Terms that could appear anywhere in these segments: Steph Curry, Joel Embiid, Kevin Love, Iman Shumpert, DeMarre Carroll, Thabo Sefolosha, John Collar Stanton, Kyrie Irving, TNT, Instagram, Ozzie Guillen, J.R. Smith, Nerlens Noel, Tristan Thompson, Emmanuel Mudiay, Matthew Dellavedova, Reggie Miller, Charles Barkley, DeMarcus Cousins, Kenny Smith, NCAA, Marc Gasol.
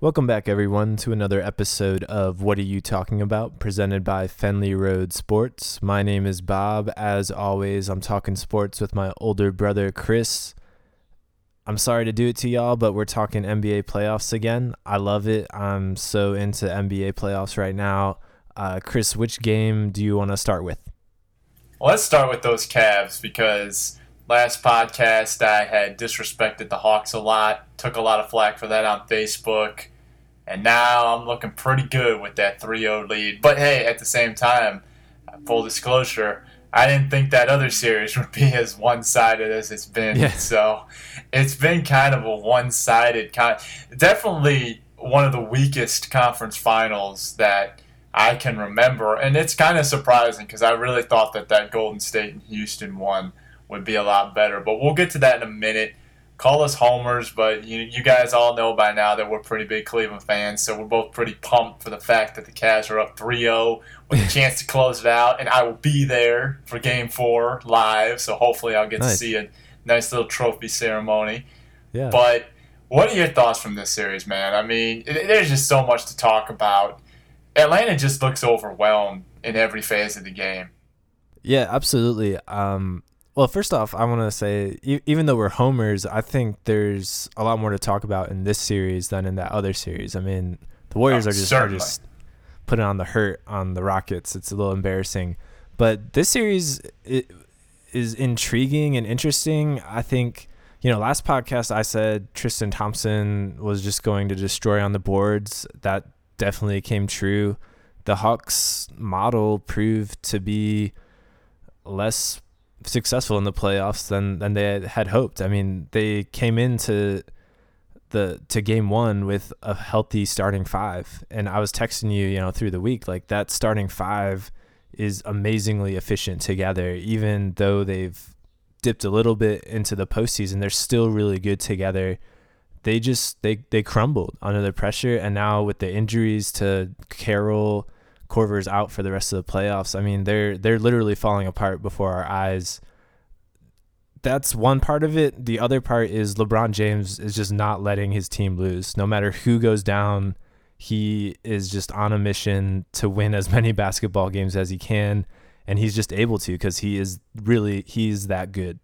Welcome back, everyone, to another episode of What Are You Talking About, presented by Fenley Road Sports. My name is Bob. As always, I'm talking sports with my older brother, Chris. I'm sorry to do it to y'all, but we're talking NBA playoffs again. I love it. I'm so into NBA playoffs right now. Chris, which game do you want to start with? Well, let's start with those Cavs because last podcast, I had disrespected the Hawks a lot, took a lot of flack for that on Facebook, and now I'm looking pretty good with that 3-0 lead. But hey, at the same time, full disclosure, I didn't think that other series would be as one-sided as it's been. Yeah. So it's been kind of a one-sided, definitely one of the weakest conference finals that I can remember. And it's kind of surprising because I really thought that Golden State and Houston won would be a lot better. But we'll get to that in a minute. Call us homers, but you guys all know by now that we're pretty big Cleveland fans, so we're both pretty pumped for the fact that the Cavs are up 3-0 with a chance to close it out, and I will be there for Game 4 live, so hopefully I'll get to see a nice little trophy ceremony. Yeah. But what are your thoughts from this series, man? I mean, there's just so much to talk about. Atlanta just looks overwhelmed in every phase of the game. Yeah, absolutely. Well, first off, I want to say, even though we're homers, I think there's a lot more to talk about in this series than in that other series. I mean, the Warriors are just putting on the hurt on the Rockets. It's a little embarrassing. But this series is intriguing and interesting. I think, last podcast I said Tristan Thompson was just going to destroy on the boards. That definitely came true. The Hawks model proved to be less successful in the playoffs than they had hoped. I mean, they came into to game one with a healthy starting five, and I was texting you, through the week, like that starting five is amazingly efficient together. Even though they've dipped a little bit into the postseason, they're still really good together. They just they crumbled under the pressure, and now with the injuries to Carroll, Korver's out for the rest of the playoffs. I mean, they're literally falling apart before our eyes. That's one part of it. The other part is LeBron James is just not letting his team lose. No matter who goes down, he is just on a mission to win as many basketball games as he can, and he's just able to because he's that good.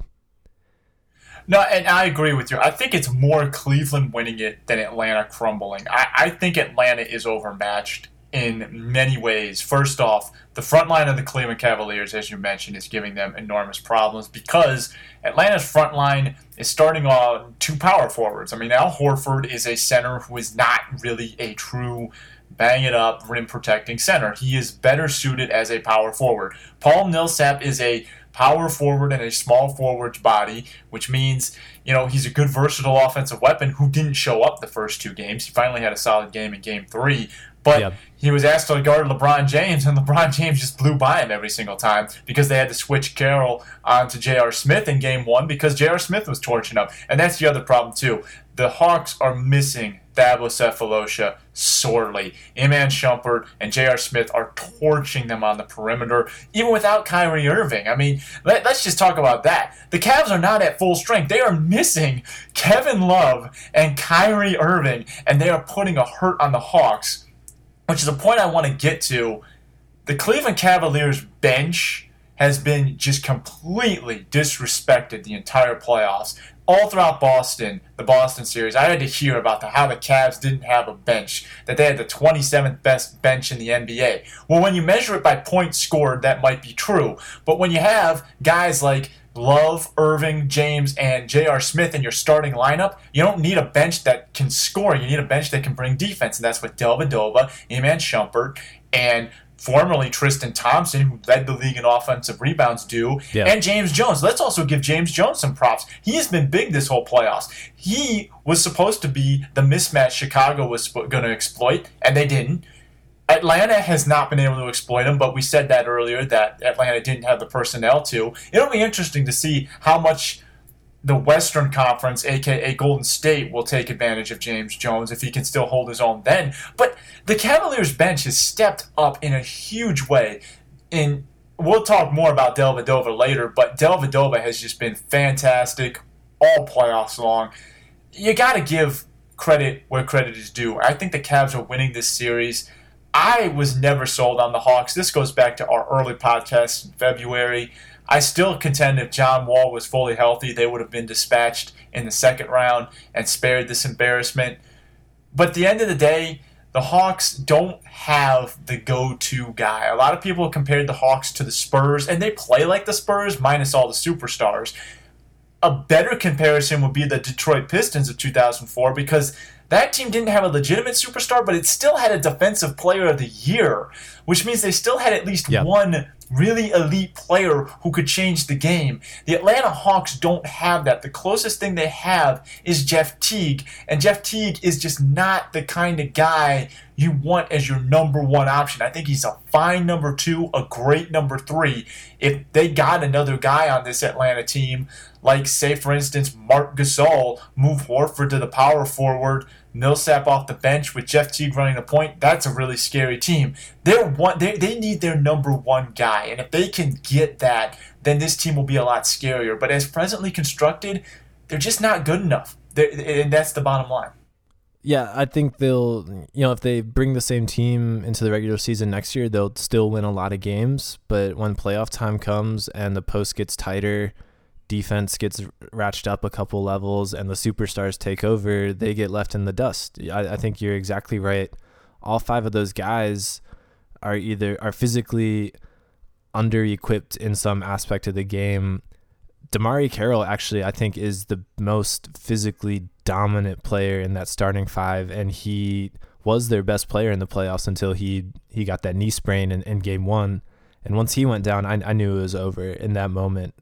No, and I agree with you. I think it's more Cleveland winning it than Atlanta crumbling. I think Atlanta is overmatched in many ways. First off, the front line of the Cleveland Cavaliers, as you mentioned, is giving them enormous problems because Atlanta's front line is starting on two power forwards. I mean, Al Horford is a center who is not really a true bang-it-up, rim-protecting center. He is better suited as a power forward. Paul Millsap is a power forward and a small forward's body, which means, he's a good versatile offensive weapon who didn't show up the first two games. He finally had a solid game in Game 3, but he was asked to guard LeBron James, and LeBron James just blew by him every single time because they had to switch Carroll onto J.R. Smith in Game 1 because J.R. Smith was torching up. And that's the other problem, too. The Hawks are missing Thabo Sefolosha sorely. Iman Shumpert and J.R. Smith are torching them on the perimeter, even without Kyrie Irving. I mean, let's just talk about that. The Cavs are not at full strength. They are missing Kevin Love and Kyrie Irving, and they are putting a hurt on the Hawks, which is a point I want to get to. The Cleveland Cavaliers bench has been just completely disrespected the entire playoffs. All throughout the Boston series, I had to hear about how the Cavs didn't have a bench, that they had the 27th best bench in the NBA. Well, when you measure it by points scored, that might be true. But when you have guys like Love, Irving, James, and J.R. Smith in your starting lineup, you don't need a bench that can score. You need a bench that can bring defense, and that's what Dellavedova, Iman Shumpert, and formerly Tristan Thompson, who led the league in offensive rebounds, and James Jones. Let's also give James Jones some props. He has been big this whole playoffs. He was supposed to be the mismatch Chicago was going to exploit, and they didn't. Atlanta has not been able to exploit him, but we said that earlier, that Atlanta didn't have the personnel to. It'll be interesting to see how much the Western Conference, a.k.a. Golden State, will take advantage of James Jones if he can still hold his own then. But the Cavaliers bench has stepped up in a huge way. And we'll talk more about Dellavedova later, but Dellavedova has just been fantastic all playoffs long. You got to give credit where credit is due. I think the Cavs are winning this series. I was never sold on the Hawks. This goes back to our early podcast in February. I still contend if John Wall was fully healthy, they would have been dispatched in the second round and spared this embarrassment. But at the end of the day, the Hawks don't have the go-to guy. A lot of people compared the Hawks to the Spurs, and they play like the Spurs minus all the superstars. A better comparison would be the Detroit Pistons of 2004, because that team didn't have a legitimate superstar, but it still had a defensive player of the year, which means they still had at least one really elite player who could change the game. The Atlanta Hawks don't have that. The closest thing they have is Jeff Teague, and Jeff Teague is just not the kind of guy you want as your number one option. I think he's a fine number two, a great number three. If they got another guy on this Atlanta team, like, say, for instance, Marc Gasol, move Horford to the power forward, Millsap off the bench with Jeff Teague running the point, that's a really scary team. They need their number one guy, and if they can get that, then this team will be a lot scarier. But as presently constructed, they're just not good enough, and that's the bottom line. Yeah, I think they'll, if they bring the same team into the regular season next year, they'll still win a lot of games, but when playoff time comes and the post gets tighter, defense gets ratcheted up a couple levels, and the superstars take over, they get left in the dust. I think you're exactly right. All five of those guys are physically under-equipped in some aspect of the game. DeMarre Carroll, actually, I think, is the most physically dominant player in that starting five, and he was their best player in the playoffs until he got that knee sprain in Game 1. And once he went down, I knew it was over in that moment.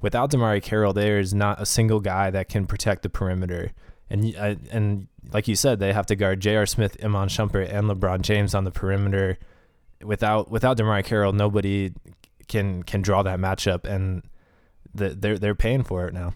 Without DeMarre Carroll, there is not a single guy that can protect the perimeter. And like you said, they have to guard J.R. Smith, Iman Shumpert, and LeBron James on the perimeter. Without DeMarre Carroll, nobody can draw that matchup, and they're paying for it now.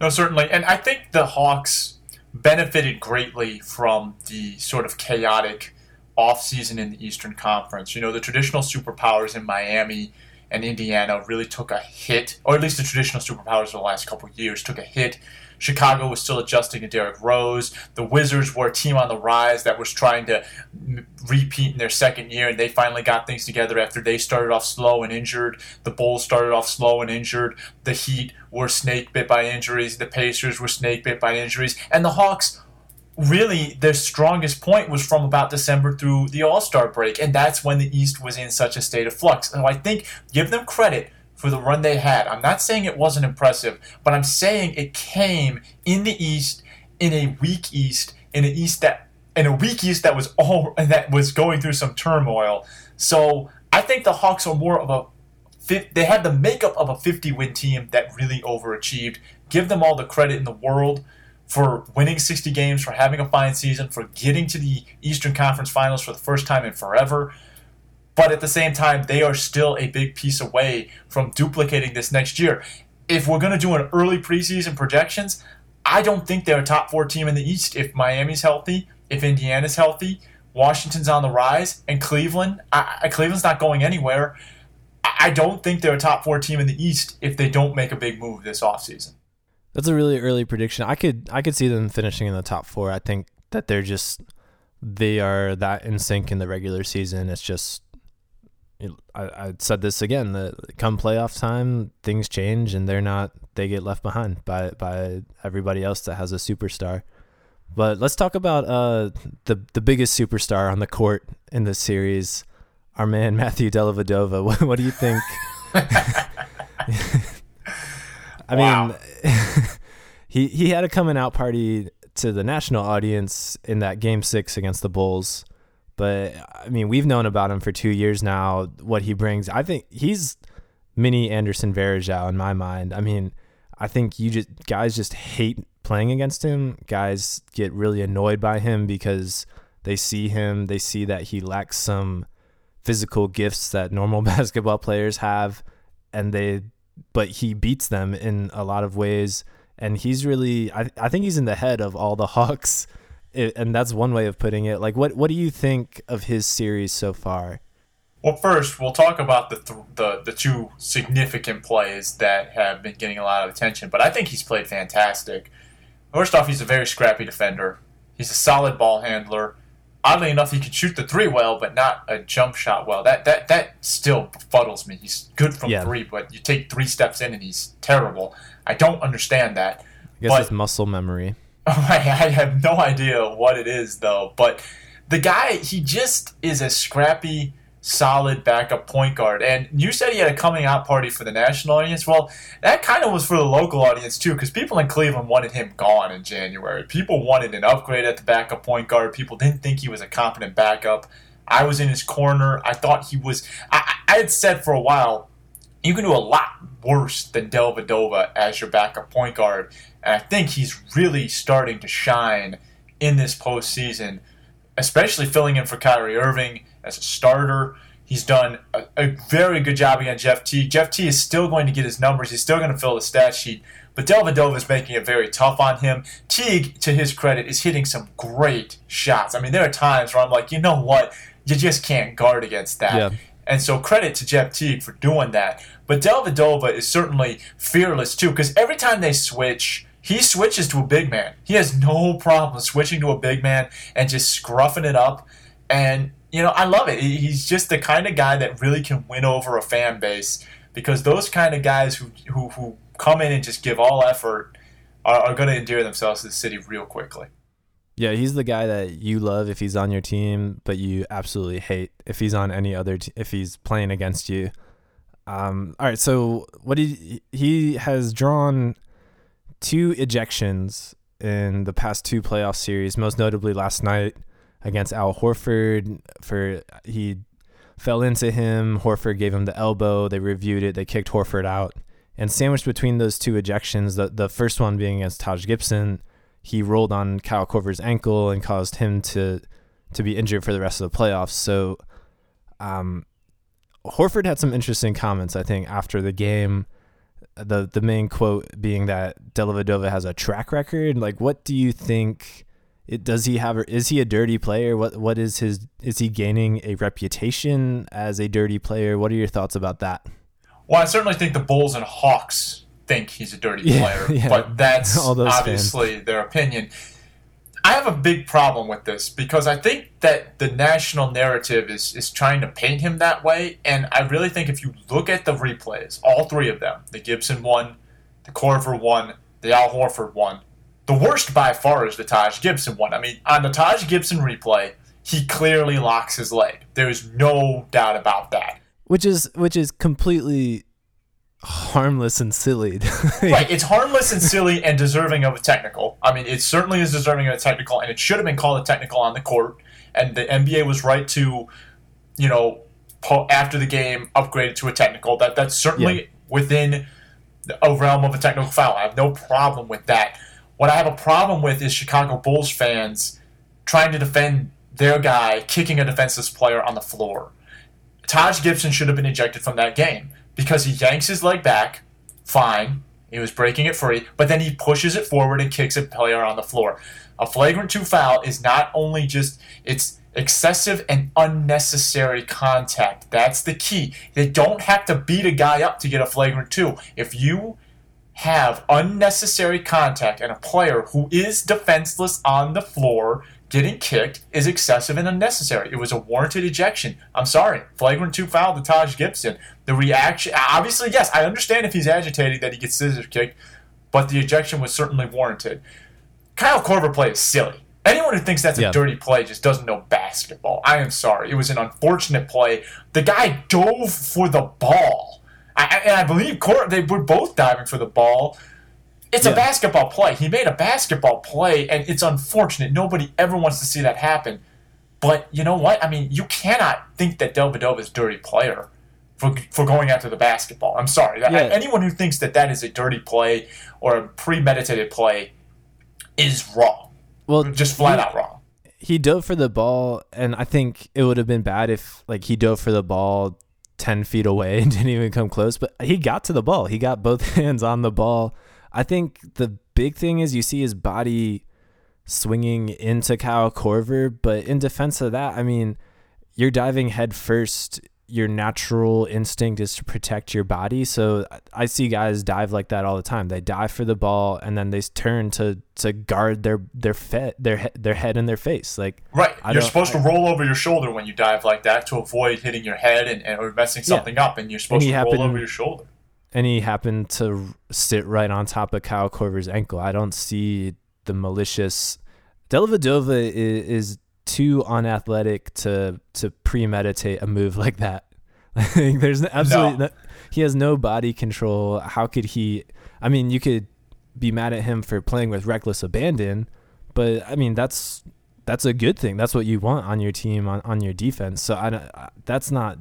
No, certainly. And I think the Hawks benefited greatly from the sort of chaotic offseason in the Eastern Conference. The traditional superpowers in Miami and Indiana really took a hit, or at least the traditional superpowers of the last couple of years took a hit. Chicago was still adjusting to Derrick Rose. The Wizards were a team on the rise that was trying to repeat in their second year, and they finally got things together after they started off slow and injured. The Bulls started off slow and injured. The Heat were snake bit by injuries. The Pacers were snake bit by injuries. And the Hawks, really, their strongest point was from about December through the All-Star break, and that's when the East was in such a state of flux. So I think give them credit for the run they had. I'm not saying it wasn't impressive, but I'm saying it came in the East, in a weak East that was going through some turmoil. So I think the Hawks are more of they had the makeup of a 50-win team that really overachieved. Give them all the credit in the world for winning 60 games, for having a fine season, for getting to the Eastern Conference Finals for the first time in forever. But at the same time, they are still a big piece away from duplicating this next year. If we're going to do an early preseason projections, I don't think they're a top-4 team in the East if Miami's healthy, if Indiana's healthy, Washington's on the rise, and Cleveland. Cleveland's not going anywhere. I don't think they're a top-4 team in the East if they don't make a big move this offseason. That's a really early prediction. I could see them finishing in the top 4. I think that they are that in sync in the regular season. It's just, I said this again, that come playoff time, things change and they get left behind by everybody else that has a superstar. But let's talk about the biggest superstar on the court in this series, our man Matthew Dellavedova. What do you think? I mean, he had a coming out party to the national audience in that Game 6 against the Bulls. But, I mean, we've known about him for 2 years now, what he brings. I think he's mini Anderson Varejao in my mind. I mean, I think guys just hate playing against him. Guys get really annoyed by him because they see him. They see that he lacks some physical gifts that normal basketball players have, but he beats them in a lot of ways, and he's really, I think he's in the head of all the Hawks, and that's one way of putting it. Like, what do you think of his series so far? Well, first, we'll talk about the two significant plays that have been getting a lot of attention, but I think he's played fantastic. First off, he's a very scrappy defender. He's a solid ball handler. Oddly enough, he can shoot the three well, but not a jump shot well. That still befuddles me. He's good from three, but you take three steps in and he's terrible. I don't understand that. I guess it's muscle memory. I have no idea what it is, though. But the guy, he just is a scrappy, solid backup point guard. And you said he had a coming out party for the national audience. Well, that kind of was for the local audience, too, because people in Cleveland wanted him gone in January. People wanted an upgrade at the backup point guard. People didn't think he was a competent backup. I was in his corner. I thought he was – I had said for a while, you can do a lot worse than Dellavedova as your backup point guard. And I think he's really starting to shine in this postseason, especially filling in for Kyrie Irving as a starter. He's done a very good job against Jeff Teague. Jeff Teague is still going to get his numbers. He's still going to fill the stat sheet. But Dellavedova is making it very tough on him. Teague, to his credit, is hitting some great shots. I mean, there are times where I'm like, you know what? You just can't guard against that. Yeah. And so credit to Jeff Teague for doing that. But Dellavedova is certainly fearless, too, because every time they switch, he switches to a big man. He has no problem switching to a big man and just scruffing it up. And, you know, I love it. He's just the kind of guy that really can win over a fan base, because those kind of guys who come in and just give all effort are going to endear themselves to the city real quickly. Yeah, he's the guy that you love if he's on your team, but you absolutely hate if he's on any other if he's playing against you. All right, so what he has drawn 2 ejections in the past 2 playoff series, most notably last night against Al Horford. He fell into him. Horford gave him the elbow. They reviewed it. They kicked Horford out. And sandwiched between those 2 ejections, the first one being against Taj Gibson, he rolled on Kyle Korver's ankle and caused him to be injured for the rest of the playoffs. So Horford had some interesting comments, I think, after the game. The main quote being that Dellavedova has a track record. Like, what do you think? Does he have? Is he a dirty player? What is his? Is he gaining a reputation as a dirty player? What are your thoughts about that? Well, I certainly think the Bulls and Hawks think he's a dirty player, but that's obviously their opinion. I have a big problem with this because I think that the national narrative is trying to paint him that way, and I really think if you look at the replays, all 3 of them, the Gibson one, the Korver one, the Al Horford one, the worst by far is the Taj Gibson one. I mean, on the Taj Gibson replay, he clearly locks his leg. There's no doubt about that. Which is completely harmless and silly. Right, it's harmless and silly and deserving of a technical. I mean, it certainly is deserving of a technical, and it should have been called a technical on the court. And the NBA was right to, you know, after the game, upgrade it to a technical. That's certainly within a realm of a technical foul. I have no problem with that. What I have a problem with is Chicago Bulls fans trying to defend their guy kicking a defenseless player on the floor. Taj Gibson should have been ejected from that game. Because he yanks his leg back, fine, he was breaking it free, but then he pushes it forward and kicks a player on the floor. A flagrant 2 foul is not only just, it's excessive and unnecessary contact. That's the key. They don't have to beat a guy up to get a flagrant 2. If you have unnecessary contact and a player who is defenseless on the floor getting kicked is excessive and unnecessary. It was a warranted ejection. I'm sorry. Flagrant 2 foul to Taj Gibson. The reaction, obviously, yes, I understand if he's agitating that he gets scissor kicked, but the ejection was certainly warranted. Kyle Korver play is silly. Anyone who thinks that's a dirty play just doesn't know basketball. I am sorry. It was an unfortunate play. The guy dove for the ball. I believe they were both diving for the ball. It's a basketball play. He made a basketball play, and it's unfortunate. Nobody ever wants to see that happen. But you know what? I mean, you cannot think that Dellavedova is a dirty player for going after the basketball. I'm sorry. Yeah. Anyone who thinks that is a dirty play or a premeditated play is wrong. Well, just flat out wrong. He dove for the ball, and I think it would have been bad if he dove for the ball 10 feet away and didn't even come close. But he got to the ball. He got both hands on the ball. I think the big thing is you see his body swinging into Kyle Korver, but in defense of that, I mean, you're diving head first. your natural instinct is to protect your body. So I see guys dive like that all the time. They dive for the ball and then they turn to guard their head and their face. Like, right. You're supposed to roll over your shoulder when you dive like that to avoid hitting your head and or messing something up. And you're supposed to roll over your shoulder. And he happened to sit right on top of Kyle Korver's ankle. I don't see the malicious. Dellavedova is too unathletic to premeditate a move like that. Like, there's absolutely no. He has no body control. How could he? I mean, you could be mad at him for playing with reckless abandon, but I mean that's a good thing. That's what you want on your team, on your defense. So that's not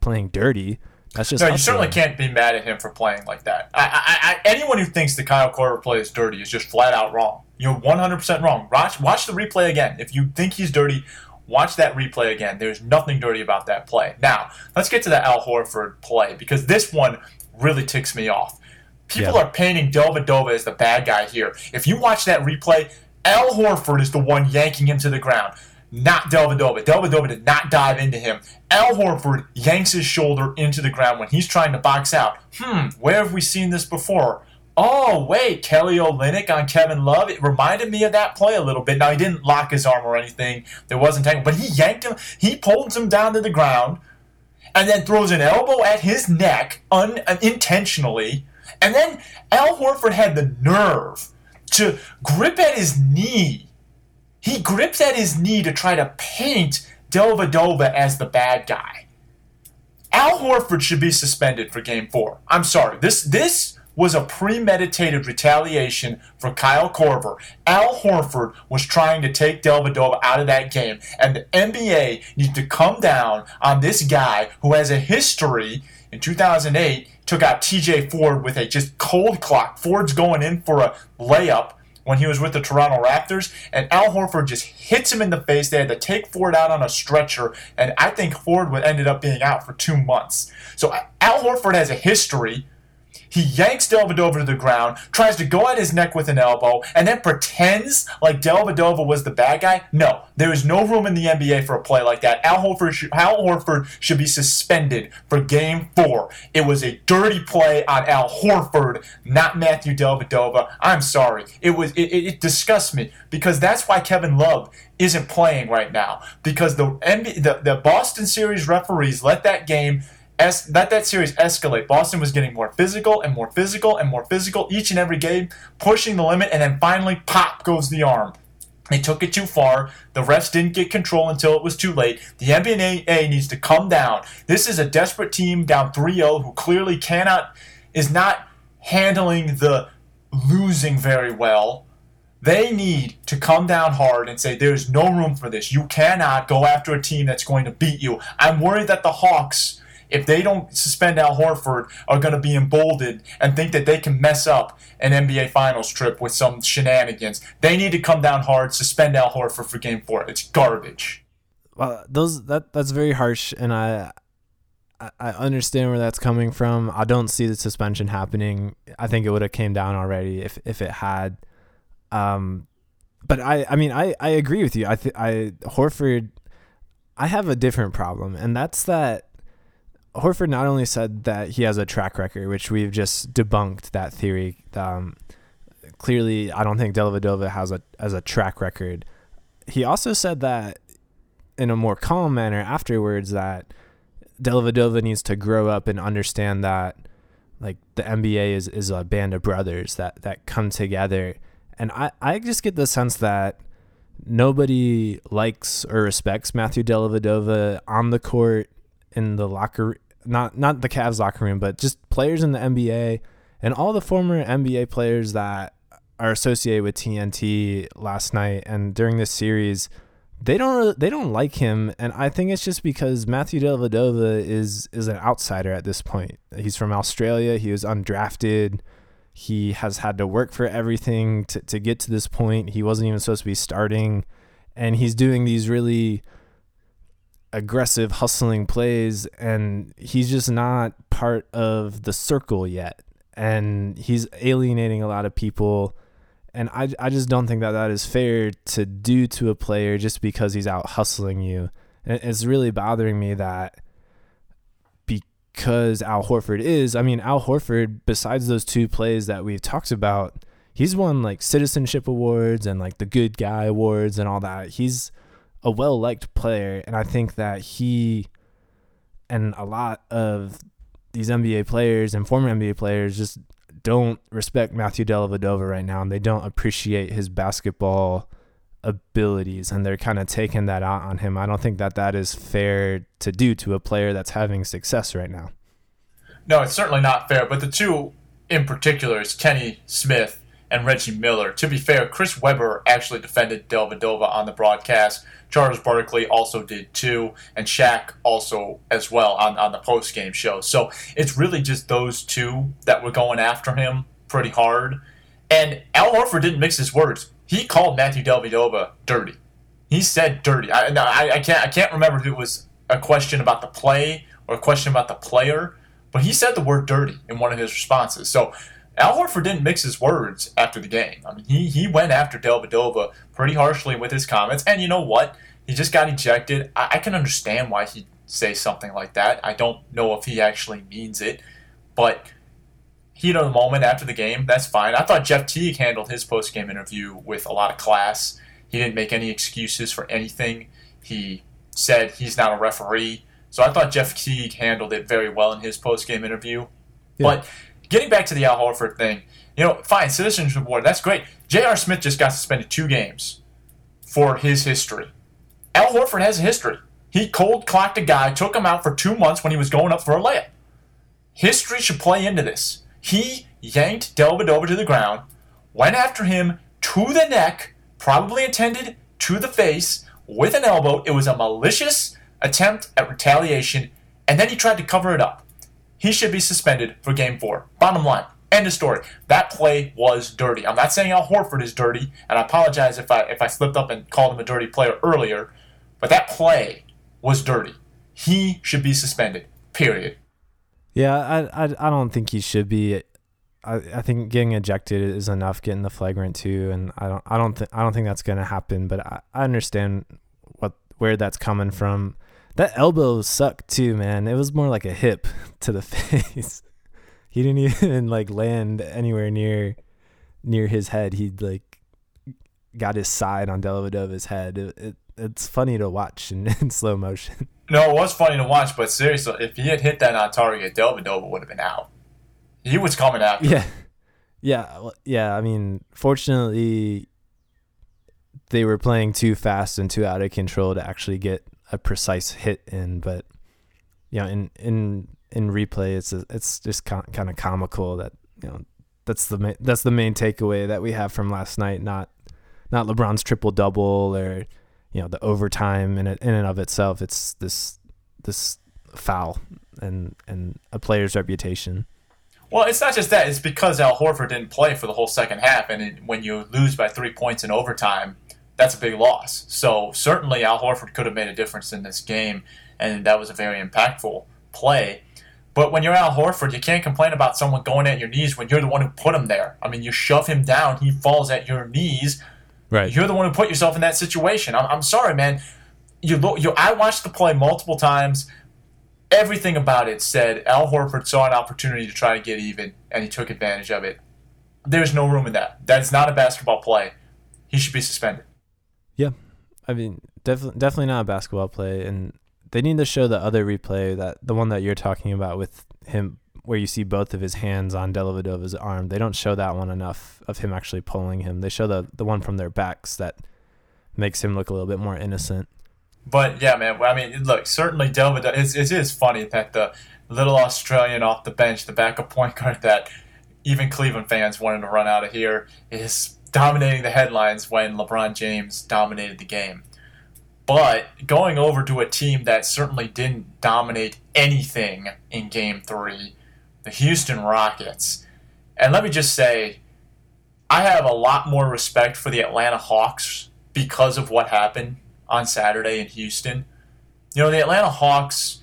playing dirty. That's just you certainly can't be mad at him for playing like that. Anyone who thinks that Kyle Korver plays dirty is just flat out wrong. You're 100% wrong. Watch the replay again. If you think he's dirty, watch that replay again. There's nothing dirty about that play. Now, let's get to the Al Horford play, because this one really ticks me off. People are painting Dellavedova as the bad guy here. If you watch that replay, Al Horford is the one yanking him to the ground. Not Dellavedova. Dellavedova did not dive into him. Al Horford yanks his shoulder into the ground when he's trying to box out. Where have we seen this before? Oh, wait, Kelly Olynyk on Kevin Love. It reminded me of that play a little bit. Now, he didn't lock his arm or anything. There wasn't tangle, but he yanked him. He pulls him down to the ground and then throws an elbow at his neck unintentionally. And then Al Horford had the nerve to grip at his knee. He grips at his knee to try to paint Dellavedova as the bad guy. Al Horford should be suspended for Game 4. I'm sorry. This was a premeditated retaliation for Kyle Korver. Al Horford was trying to take Dellavedova out of that game, and the NBA needs to come down on this guy who has a history. In 2008, took out TJ Ford with a just cold clock. Ford's going in for a layup when he was with the Toronto Raptors, and Al Horford just hits him in the face. They had to take Ford out on a stretcher, and I think Ford ended up being out for 2 months. So Al Horford has a history. He yanks Dellavedova to the ground, tries to go at his neck with an elbow, and then pretends like Dellavedova was the bad guy. No, there is no room in the NBA for a play like that. Al Horford should be suspended for Game 4. It was a dirty play on Al Horford, not Matthew Dellavedova. I'm sorry. It disgusts me, because that's why Kevin Love isn't playing right now, because the Boston series referees let that game let that series escalate. Boston was getting more physical and more physical and more physical each and every game, pushing the limit, and then finally, pop goes the arm. They took it too far. The refs didn't get control until it was too late. The NBA needs to come down. This is a desperate team down 3-0 who clearly is not handling the losing very well. They need to come down hard and say there's no room for this. You cannot go after a team that's going to beat you. I'm worried that the Hawks, if they don't suspend Al Horford, are going to be emboldened and think that they can mess up an NBA Finals trip with some shenanigans. They need to come down hard, suspend Al Horford for Game 4. It's garbage. Well, that's very harsh, and I understand where that's coming from. I don't see the suspension happening. I think it would have came down already if it had. But I agree with you. Horford, I have a different problem, and that's that Horford not only said that he has a track record, which we've just debunked that theory. Clearly, I don't think Dellavedova has a track record. He also said that in a more calm manner afterwards, that Dellavedova needs to grow up and understand that, like, the NBA is a band of brothers that come together. And I just get the sense that nobody likes or respects Matthew Dellavedova on the court, in the locker, not the Cavs locker room, but just players in the NBA and all the former NBA players that are associated with TNT last night and during this series. They don't like him, and I think it's just because Matthew Dellavedova is an outsider at this point. He's from Australia. He was undrafted. He has had to work for everything to get to this point. He wasn't even supposed to be starting, and he's doing these really aggressive hustling plays, and he's just not part of the circle yet, and he's alienating a lot of people, and I just don't think that is fair to do to a player just because he's out hustling you. And it's really bothering me that because Al Horford is. I mean, Al Horford, besides those two plays that we've talked about, he's won like citizenship awards and like the good guy awards and all that. He's a well-liked player, and I think that he and a lot of these NBA players and former NBA players just don't respect Matthew Dellavedova right now, and they don't appreciate his basketball abilities, and they're kind of taking that out on him. I don't think that that is fair to do to a player that's having success right now. No, it's certainly not fair, but the two in particular is Kenny Smith and Reggie Miller. To be fair, Chris Webber actually defended Dellavedova on the broadcast. Charles Barkley also did too, and Shaq also as well on the post-game show. So it's really just those two that were going after him pretty hard. And Al Horford didn't mix his words. He called Matthew Dellavedova dirty. He said dirty. I can't remember if it was a question about the play or a question about the player, but he said the word dirty in one of his responses. So Al Horford didn't mix his words after the game. I mean, he went after Dellavedova pretty harshly with his comments, and you know what? He just got ejected. I can understand why he'd say something like that. I don't know if he actually means it, but heat of the moment after the game, that's fine. I thought Jeff Teague handled his post-game interview with a lot of class. He didn't make any excuses for anything. He said he's not a referee. So I thought Jeff Teague handled it very well in his post-game interview. Yeah. But getting back to the Al Horford thing, you know, fine, citizenship award, that's great. J.R. Smith just got suspended 2 games for his history. Al Horford has a history. He cold-clocked a guy, took him out for 2 months when he was going up for a layup. History should play into this. He yanked Dellavedova to the ground, went after him to the neck, probably intended to the face, with an elbow. It was a malicious attempt at retaliation, and then he tried to cover it up. He should be suspended for Game 4. Bottom line. End of story. That play was dirty. I'm not saying Al Horford is dirty, and I apologize if I slipped up and called him a dirty player earlier, but that play was dirty. He should be suspended. Period. Yeah, I don't think he should be. I think getting ejected is enough. Getting the flagrant 2, and I don't think that's going to happen. But I understand where that's coming from. That elbow sucked too, man. It was more like a hip to the face. He didn't even like land anywhere near his head. He like got his side on Dellavedova's head. It's funny to watch in slow motion. No, it was funny to watch, but seriously, if he had hit that on target, Dellavedova would have been out. He was coming after. Yeah, yeah. I mean, fortunately, they were playing too fast and too out of control to actually get a precise hit in, but you know, in replay, it's just kind of comical that, you know, that's the main takeaway that we have from last night. Not LeBron's triple double or, you know, the overtime in and of itself. It's this foul and a player's reputation. Well, it's not just that. It's because Al Horford didn't play for the whole second half, and when you lose by 3 points in overtime, that's a big loss. So certainly Al Horford could have made a difference in this game, and that was a very impactful play. But when you're Al Horford, you can't complain about someone going at your knees when you're the one who put him there. I mean, you shove him down, he falls at your knees. Right. You're the one who put yourself in that situation. I'm sorry, man. I watched the play multiple times. Everything about it said Al Horford saw an opportunity to try to get even, and he took advantage of it. There's no room in that. That's not a basketball play. He should be suspended. Yeah, I mean, definitely not a basketball play, and they need to show the other replay, that the one that you're talking about with him, where you see both of his hands on Dellavedova's arm. They don't show that one enough of him actually pulling him. They show the one from their backs that makes him look a little bit more innocent. But yeah, man, I mean, look, certainly Dellavedova. It is funny that the little Australian off the bench, the backup point guard that even Cleveland fans wanted to run out of here, is dominating the headlines when LeBron James dominated the game. But going over to a team that certainly didn't dominate anything in Game 3, the Houston Rockets. And let me just say, I have a lot more respect for the Atlanta Hawks because of what happened on Saturday in Houston. You know, the Atlanta Hawks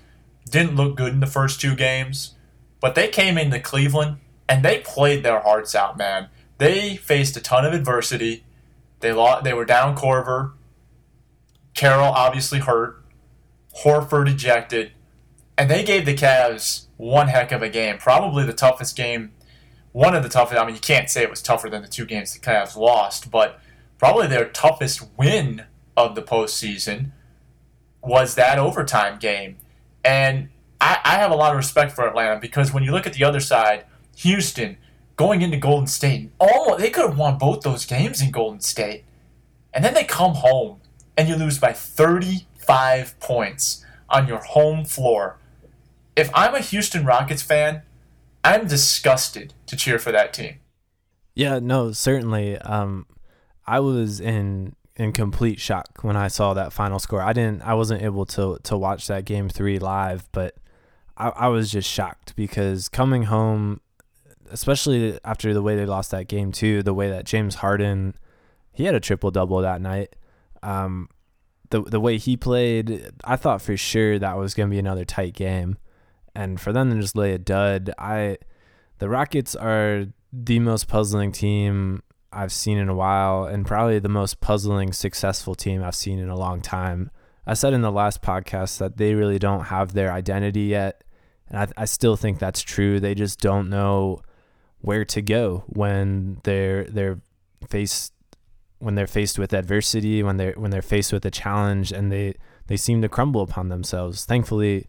didn't look good in the first 2 games, but they came into Cleveland and they played their hearts out, man. They faced a ton of adversity. They were down Korver. Carroll obviously hurt. Horford ejected. And they gave the Cavs one heck of a game. Probably the toughest game, one of the toughest. I mean, you can't say it was tougher than the two games the Cavs lost, but probably their toughest win of the postseason was that overtime game. And I have a lot of respect for Atlanta because when you look at the other side, Houston going into Golden State, they could have won both those games in Golden State. And then they come home and you lose by 35 points on your home floor. If I'm a Houston Rockets fan, I'm disgusted to cheer for that team. Yeah, no, certainly. I was in complete shock when I saw that final score. I wasn't able to watch that game 3 live, but I was just shocked because coming home, especially after the way they lost that game too, the way that James Harden, he had a triple-double that night. The way he played, I thought for sure that was going to be another tight game. And for them to just lay a dud, the Rockets are the most puzzling team I've seen in a while, and probably the most puzzling, successful team I've seen in a long time. I said in the last podcast that they really don't have their identity yet, and I still think that's true. They just don't know where to go when they're faced with adversity, when they're faced with a challenge, and they seem to crumble upon themselves. Thankfully,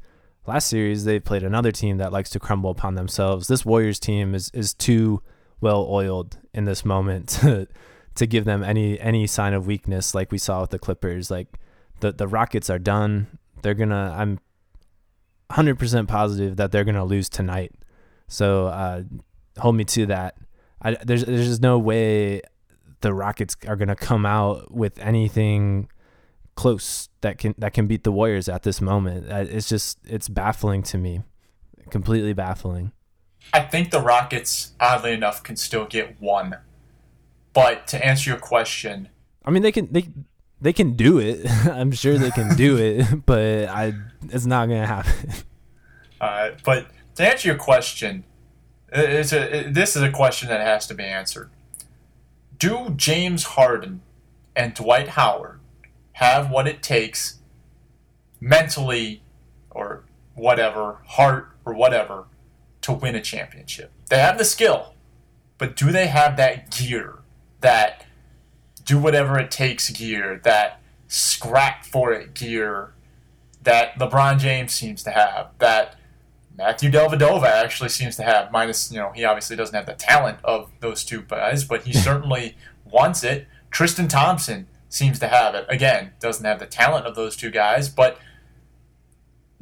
last series they played another team that likes to crumble upon themselves. This Warriors team is too well-oiled in this moment to give them any sign of weakness like we saw with the Clippers. Like, the Rockets are done. I'm 100% positive that they're going to lose tonight. So hold me to that. There's just no way the Rockets are going to come out with anything close that can beat the Warriors at this moment. It's baffling to me. Completely baffling. I think the Rockets, oddly enough, can still get one. But to answer your question, I mean, they can do it. I'm sure they can do it, but it's not going to happen. But to answer your question, this is a question that has to be answered. Do James Harden and Dwight Howard have what it takes mentally or whatever, heart or whatever, to win a championship? They have the skill, but do they have that gear, that do whatever it takes gear, that scrap for it gear that LeBron James seems to have, that Matthew Dellavedova actually seems to have, minus, he obviously doesn't have the talent of those two guys, but he certainly wants it. Tristan Thompson seems to have it. Again, doesn't have the talent of those two guys, but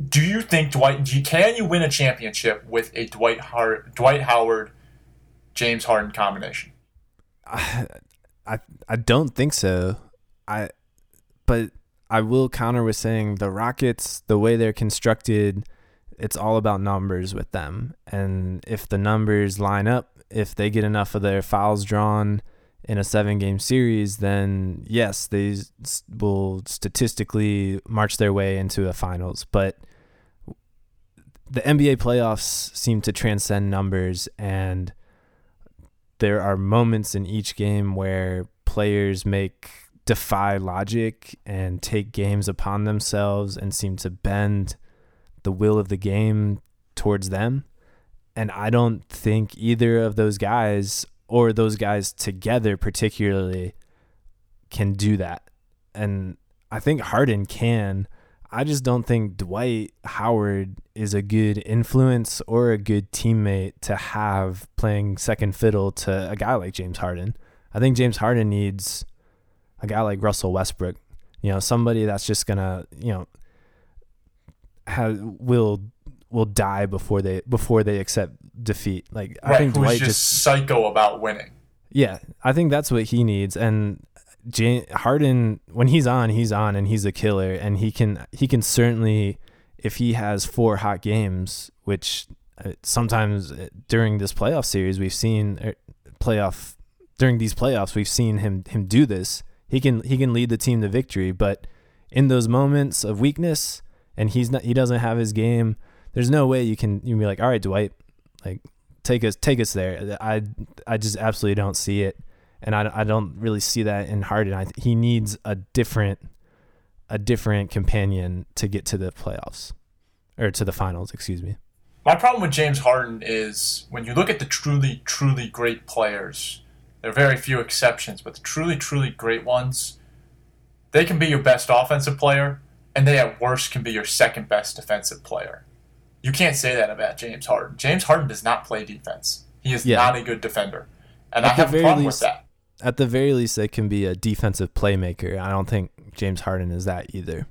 do you think can you win a championship with a Dwight Howard, James Harden combination? I don't think so. But I will counter with saying the Rockets, the way they're constructed, it's all about numbers with them. And if the numbers line up, if they get enough of their fouls drawn in a 7-game series, then yes, they will statistically march their way into the finals. But the NBA playoffs seem to transcend numbers, and there are moments in each game where players defy logic and take games upon themselves and seem to bend the will of the game towards them. And I don't think either of those guys, or those guys together particularly, can do that. And I think Harden can. I just don't think Dwight Howard is a good influence or a good teammate to have playing second fiddle to a guy like James Harden. I think James Harden needs a guy like Russell Westbrook, somebody that's just going to, will die before they accept defeat. Like, right, I think Dwight just psycho about winning. Yeah, I think that's what he needs. And Harden, when he's on, and he's a killer. And he can certainly, if he has 4 hot games, which sometimes during this playoff series we've seen, during these playoffs we've seen him do this. He can lead the team to victory. But in those moments of weakness, and he doesn't have his game, there's no way you can be like, all right, Dwight, like take us there. I just absolutely don't see it, and I don't really see that in Harden. He needs a different companion to get to the playoffs, or to the finals, excuse me. My problem with James Harden is when you look at the truly, truly great players, there are very few exceptions, but the truly, truly great ones, they can be your best offensive player, and they at worst can be your second best defensive player. You can't say that about James Harden. James Harden does not play defense. He is not a good defender. And I have a problem with that. At the very least, they can be a defensive playmaker. I don't think James Harden is that either.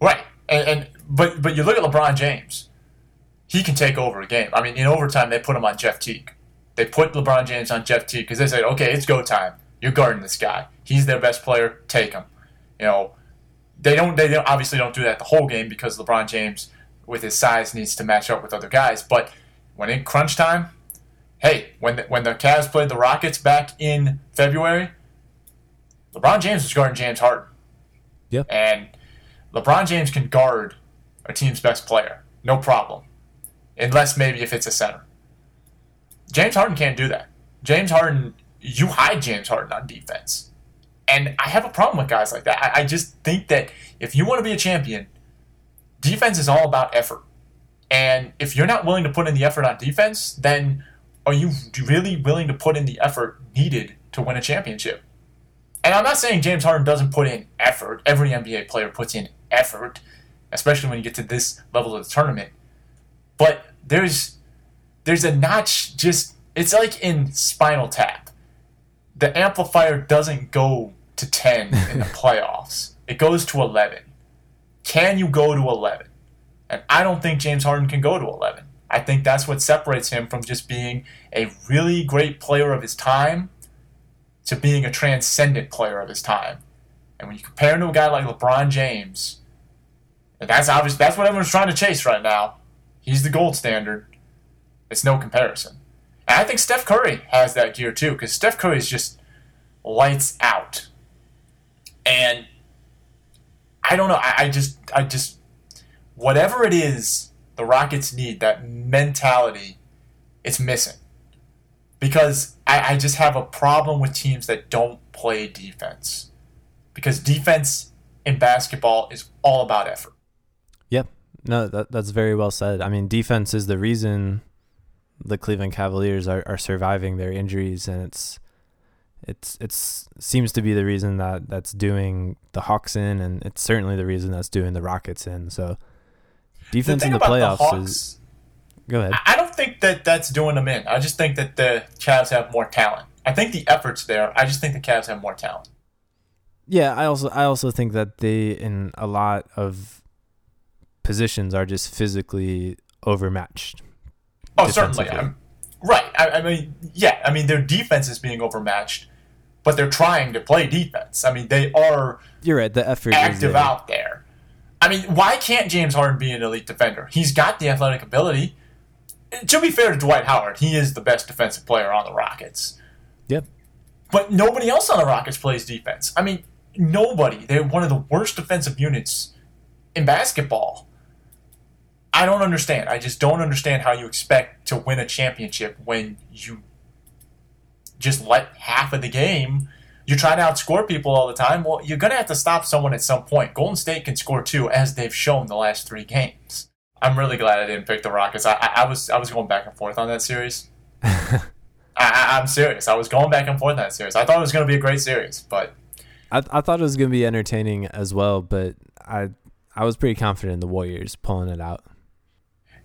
Right. But you look at LeBron James. He can take over a game. I mean, in overtime, they put him on Jeff Teague. They put LeBron James on Jeff Teague because they said, okay, it's go time. You're guarding this guy. He's their best player. Take him. You know, they obviously don't do that the whole game because LeBron James, with his size, needs to match up with other guys. But when in crunch time, hey, when the Cavs played the Rockets back in February, LeBron James was guarding James Harden. Yep. And LeBron James can guard a team's best player. No problem. Unless maybe if it's a center. James Harden can't do that. James Harden, you hide James Harden on defense. And I have a problem with guys like that. I just think that if you want to be a champion, defense is all about effort. And if you're not willing to put in the effort on defense, then are you really willing to put in the effort needed to win a championship? And I'm not saying James Harden doesn't put in effort. Every NBA player puts in effort, especially when you get to this level of the tournament. But there's a notch just... It's like in Spinal Tap. The amplifier doesn't go to 10 in the playoffs. It goes to 11. Can you go to 11? And I don't think James Harden can go to 11. I think that's what separates him from just being a really great player of his time to being a transcendent player of his time. And when you compare him to a guy like LeBron James, and that's obvious, that's what everyone's trying to chase right now. He's the gold standard. It's no comparison. And I think Steph Curry has that gear too, because Steph Curry is just lights out. And I don't know. I just whatever it is the Rockets need, that mentality, it's missing. Because I just have a problem with teams that don't play defense. Because defense in basketball is all about effort. Yep. No, that's very well said. I mean, defense is the reason the Cleveland Cavaliers are surviving their injuries, and it's seems to be the reason that's doing the Hawks in, and it's certainly the reason that's doing the Rockets in. So defense in the playoffs is... Go ahead. I don't think that that's doing them in. I just think that the Cavs have more talent. I think the effort's there. I just think the Cavs have more talent. Yeah, I also think that they, in a lot of positions, are just physically overmatched. Oh, certainly. Right. I mean, their defense is being overmatched, but they're trying to play defense. I mean, they are... You're right. The effort active is there. Out there. I mean, why can't James Harden be an elite defender? He's got the athletic ability. To be fair to Dwight Howard, he is the best defensive player on the Rockets. Yep. But nobody else on the Rockets plays defense. I mean, nobody. They're one of the worst defensive units in basketball. I don't understand. I just don't understand how you expect to win a championship when you just let half of the game... You're trying to outscore people all the time. Well, you're going to have to stop someone at some point. Golden State can score too, as they've shown the last three games. I'm really glad I didn't pick the Rockets. I was going back and forth on that series. I'm serious. I was going back and forth on that series. I thought it was going to be a great series, but I thought it was going to be entertaining as well. But I was pretty confident in the Warriors pulling it out.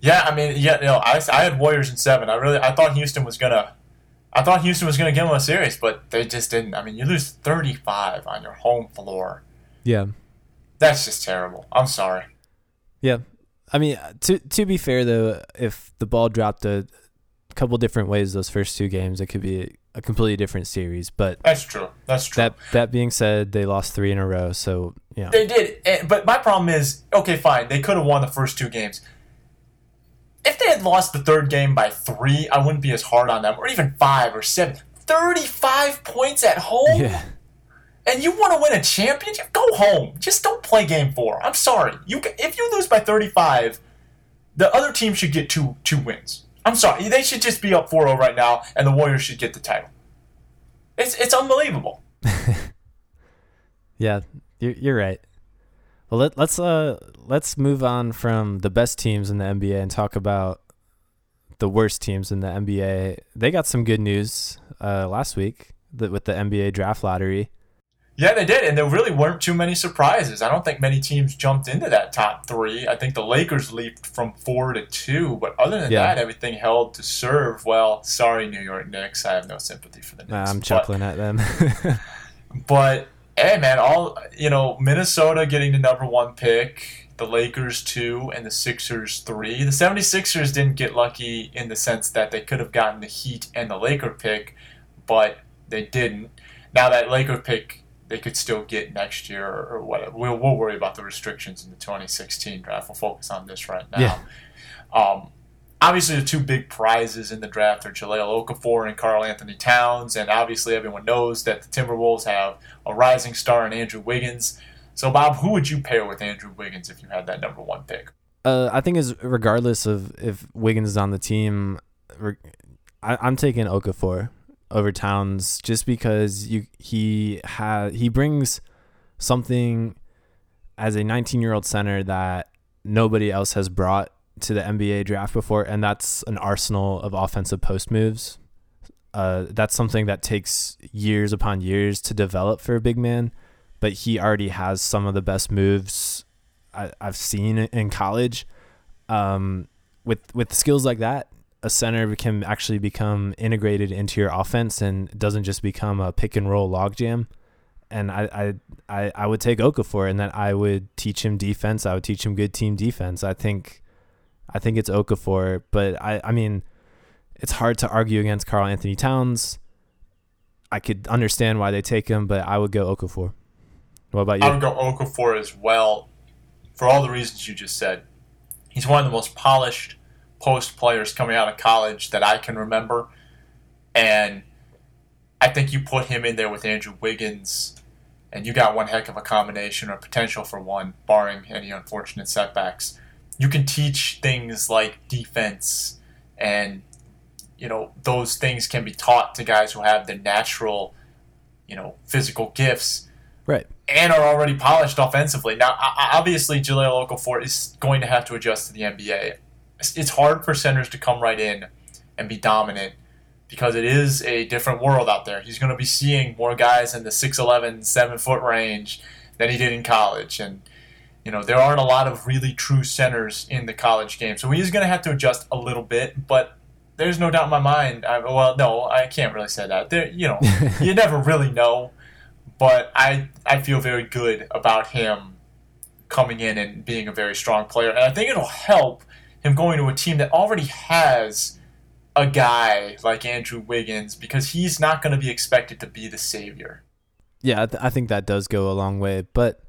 Yeah, I mean, yeah, you know, I had Warriors in 7. I thought Houston was going to give them a series, but they just didn't. I mean, you lose 35 on your home floor. Yeah. That's just terrible. I'm sorry. Yeah. I mean, to be fair, though, if the ball dropped a couple different ways those first two games, it could be a completely different series. But That's true. That being said, they lost 3 in a row, so, yeah. They did. But my problem is, okay, fine, they could have won the first two games. If they had lost the third game by 3, I wouldn't be as hard on them, or even 5 or 7. 35 points at home? Yeah. And you want to win a championship? Go home. Just don't play game 4. I'm sorry. If you lose by 35, the other team should get two wins. I'm sorry. They should just be up 4-0 right now, and the Warriors should get the title. It's unbelievable. Yeah, you're right. Well, let's move on from the best teams in the NBA and talk about the worst teams in the NBA. They got some good news last week with the NBA draft lottery. Yeah, they did, and there really weren't too many surprises. I don't think many teams jumped into that top three. I think the Lakers leaped from 4 to 2, but other than that, everything held to serve. Well, sorry, New York Knicks. I have no sympathy for the Knicks. I'm chuckling at them. But, hey, man, Minnesota getting the number one pick, the Lakers 2, and the Sixers 3. The 76ers didn't get lucky in the sense that they could have gotten the Heat and the Laker pick, but they didn't. Now that Laker pick they could still get next year or whatever. We'll worry about the restrictions in the 2016 draft. We'll focus on this right now. Yeah. Obviously, the two big prizes in the draft are Jahlil Okafor and Karl-Anthony Towns, and obviously everyone knows that the Timberwolves have a rising star in Andrew Wiggins. So, Bob, who would you pair with Andrew Wiggins if you had that number one pick? I think it's regardless of if Wiggins is on the team, I'm taking Okafor over Towns just because he brings something as a 19-year-old center that nobody else has brought to the NBA draft before, and that's an arsenal of offensive post moves. That's something that takes years upon years to develop for a big man, but he already has some of the best moves I've seen in college. With skills like that, a center can actually become integrated into your offense and doesn't just become a pick and roll logjam. And I would take Okafor, and that I would teach him defense. I would teach him good team defense. I think it's Okafor, but I mean, it's hard to argue against Karl-Anthony Towns. I could understand why they take him, but I would go Okafor. What about you? I would go Okafor as well, for all the reasons you just said. He's one of the most polished post players coming out of college that I can remember, and I think you put him in there with Andrew Wiggins and you got one heck of a combination, or potential for one, barring any unfortunate setbacks. You can teach things like defense, and those things can be taught to guys who have the natural physical gifts, right, and are already polished offensively. Now obviously Jahlil Okafor is going to have to adjust to the NBA. It's hard for centers to come right in and be dominant because it is a different world out there. He's going to be seeing more guys in the 6'11", 7-foot range than he did in college. And, there aren't a lot of really true centers in the college game. So he's going to have to adjust a little bit, but there's no doubt in my mind. I can't really say that. There, you never really know. But I feel very good about him coming in and being a very strong player. And I think it'll help him going to a team that already has a guy like Andrew Wiggins, because he's not going to be expected to be the savior. Yeah, I think that does go a long way. But,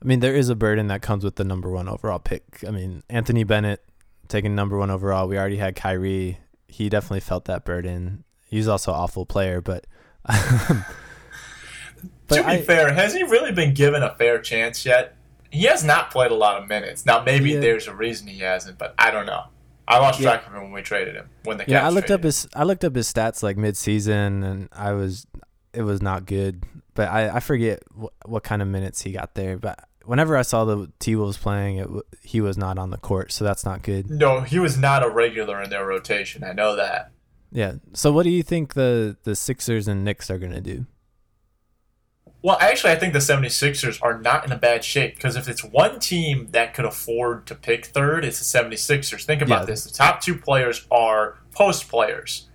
I mean, there is a burden that comes with the number one overall pick. I mean, Anthony Bennett taking number one overall. We already had Kyrie. He definitely felt that burden. He's also an awful player, but... but to be fair, has he really been given a fair chance yet? He has not played a lot of minutes. Now, maybe there's a reason he hasn't, but I don't know. I lost track of him when we traded him. I looked up his stats like mid-season, and it was not good. But I forget what kind of minutes he got there. But whenever I saw the T-Wolves playing, he was not on the court, so that's not good. No, he was not a regular in their rotation. I know that. Yeah. So what do you think the Sixers and Knicks are going to do? Well, actually, I think the 76ers are not in a bad shape, because if it's one team that could afford to pick third, it's the 76ers. Think about this. The top two players are post players.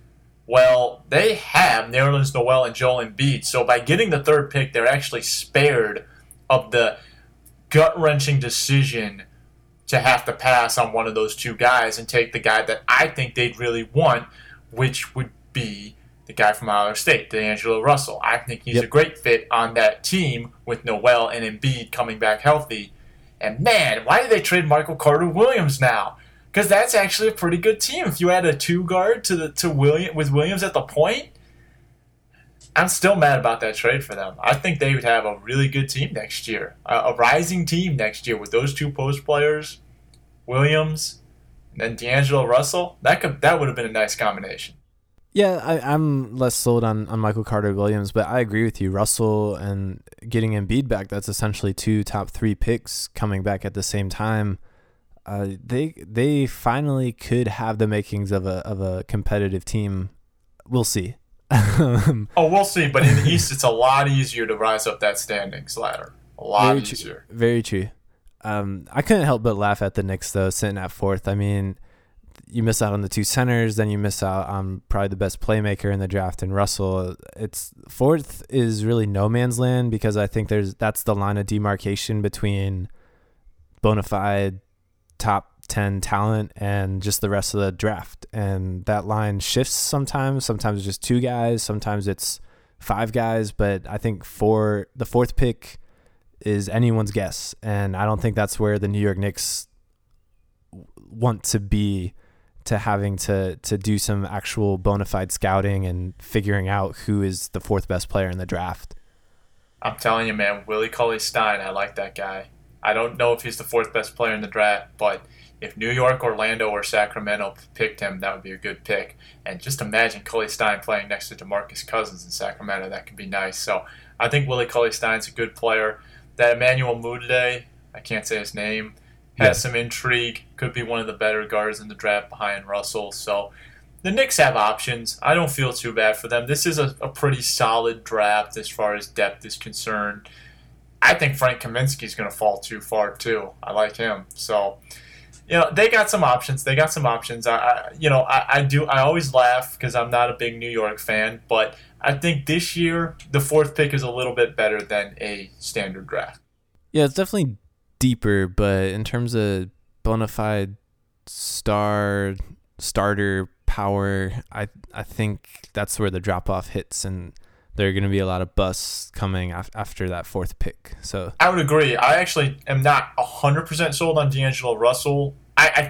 Well, they have Nerlens Noel and Joel Embiid, so by getting the third pick, they're actually spared of the gut-wrenching decision to have to pass on one of those two guys and take the guy that I think they'd really want, which would be the guy from Iowa State, D'Angelo Russell. I think he's a great fit on that team with Noel and Embiid coming back healthy. And, man, why did they trade Michael Carter-Williams now? Because that's actually a pretty good team. If you add a two-guard with Williams at the point, I'm still mad about that trade for them. I think they would have a really good team next year, a rising team next year with those two post players, Williams, and then D'Angelo Russell. That would have been a nice combination. Yeah, I'm less sold on Michael Carter-Williams, but I agree with you. Russell and getting Embiid back, that's essentially two top three picks coming back at the same time. They finally could have the makings of a competitive team. We'll see. We'll see. But in the East, it's a lot easier to rise up that standings ladder. A lot easier. Very true. I couldn't help but laugh at the Knicks, though, sitting at fourth. I mean, you miss out on the two centers, then you miss out on probably the best playmaker in the draft in Russell. It's fourth is really no man's land, because I think that's the line of demarcation between bona fide top 10 talent and just the rest of the draft. And that line shifts sometimes. Sometimes it's just two guys, sometimes it's five guys, but I think the fourth pick is anyone's guess. And I don't think that's where the New York Knicks want to be, to having to do some actual bona fide scouting and figuring out who is the fourth best player in the draft. I'm telling you, man, Willie Cauley Stein, I like that guy. I don't know if he's the fourth best player in the draft, but if New York, Orlando, or Sacramento picked him, that would be a good pick. And just imagine Cauley Stein playing next to DeMarcus Cousins in Sacramento. That could be nice. So I think Willie Cauley Stein's a good player. That Emmanuel Mudiay, I can't say his name, has some intrigue, could be one of the better guards in the draft behind Russell. So the Knicks have options. I don't feel too bad for them. This is a pretty solid draft as far as depth is concerned. I think Frank Kaminsky's going to fall too far, too. I like him. So, they got some options. I always laugh because I'm not a big New York fan, but I think this year the fourth pick is a little bit better than a standard draft. Yeah, it's definitely deeper, but in terms of bona fide starter power, I think that's where the drop-off hits, and there are going to be a lot of busts coming after that fourth pick. So I would agree. I actually am not 100% sold on D'Angelo Russell. I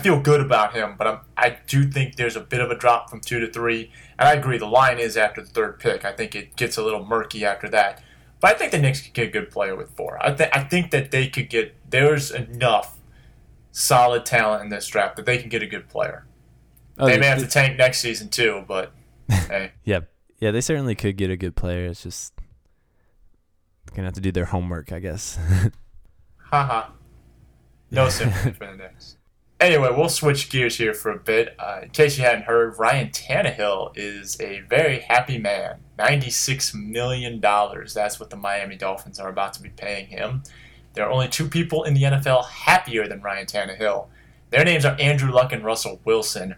feel good about him, but I do think there's a bit of a drop from 2 to 3, and I agree the line is after the third pick. I think it gets a little murky after that. But I think the Knicks could get a good player with 4. I think that they could get – there's enough solid talent in this draft that they can get a good player. Oh, they may have to tank next season too, but hey. Yeah, they certainly could get a good player. It's just going to have to do their homework, I guess. Haha. No sympathy for the Knicks. Anyway, we'll switch gears here for a bit. In case you hadn't heard, Ryan Tannehill is a very happy man. $96 million. That's what the Miami Dolphins are about to be paying him. There are only two people in the NFL happier than Ryan Tannehill. Their names are Andrew Luck and Russell Wilson,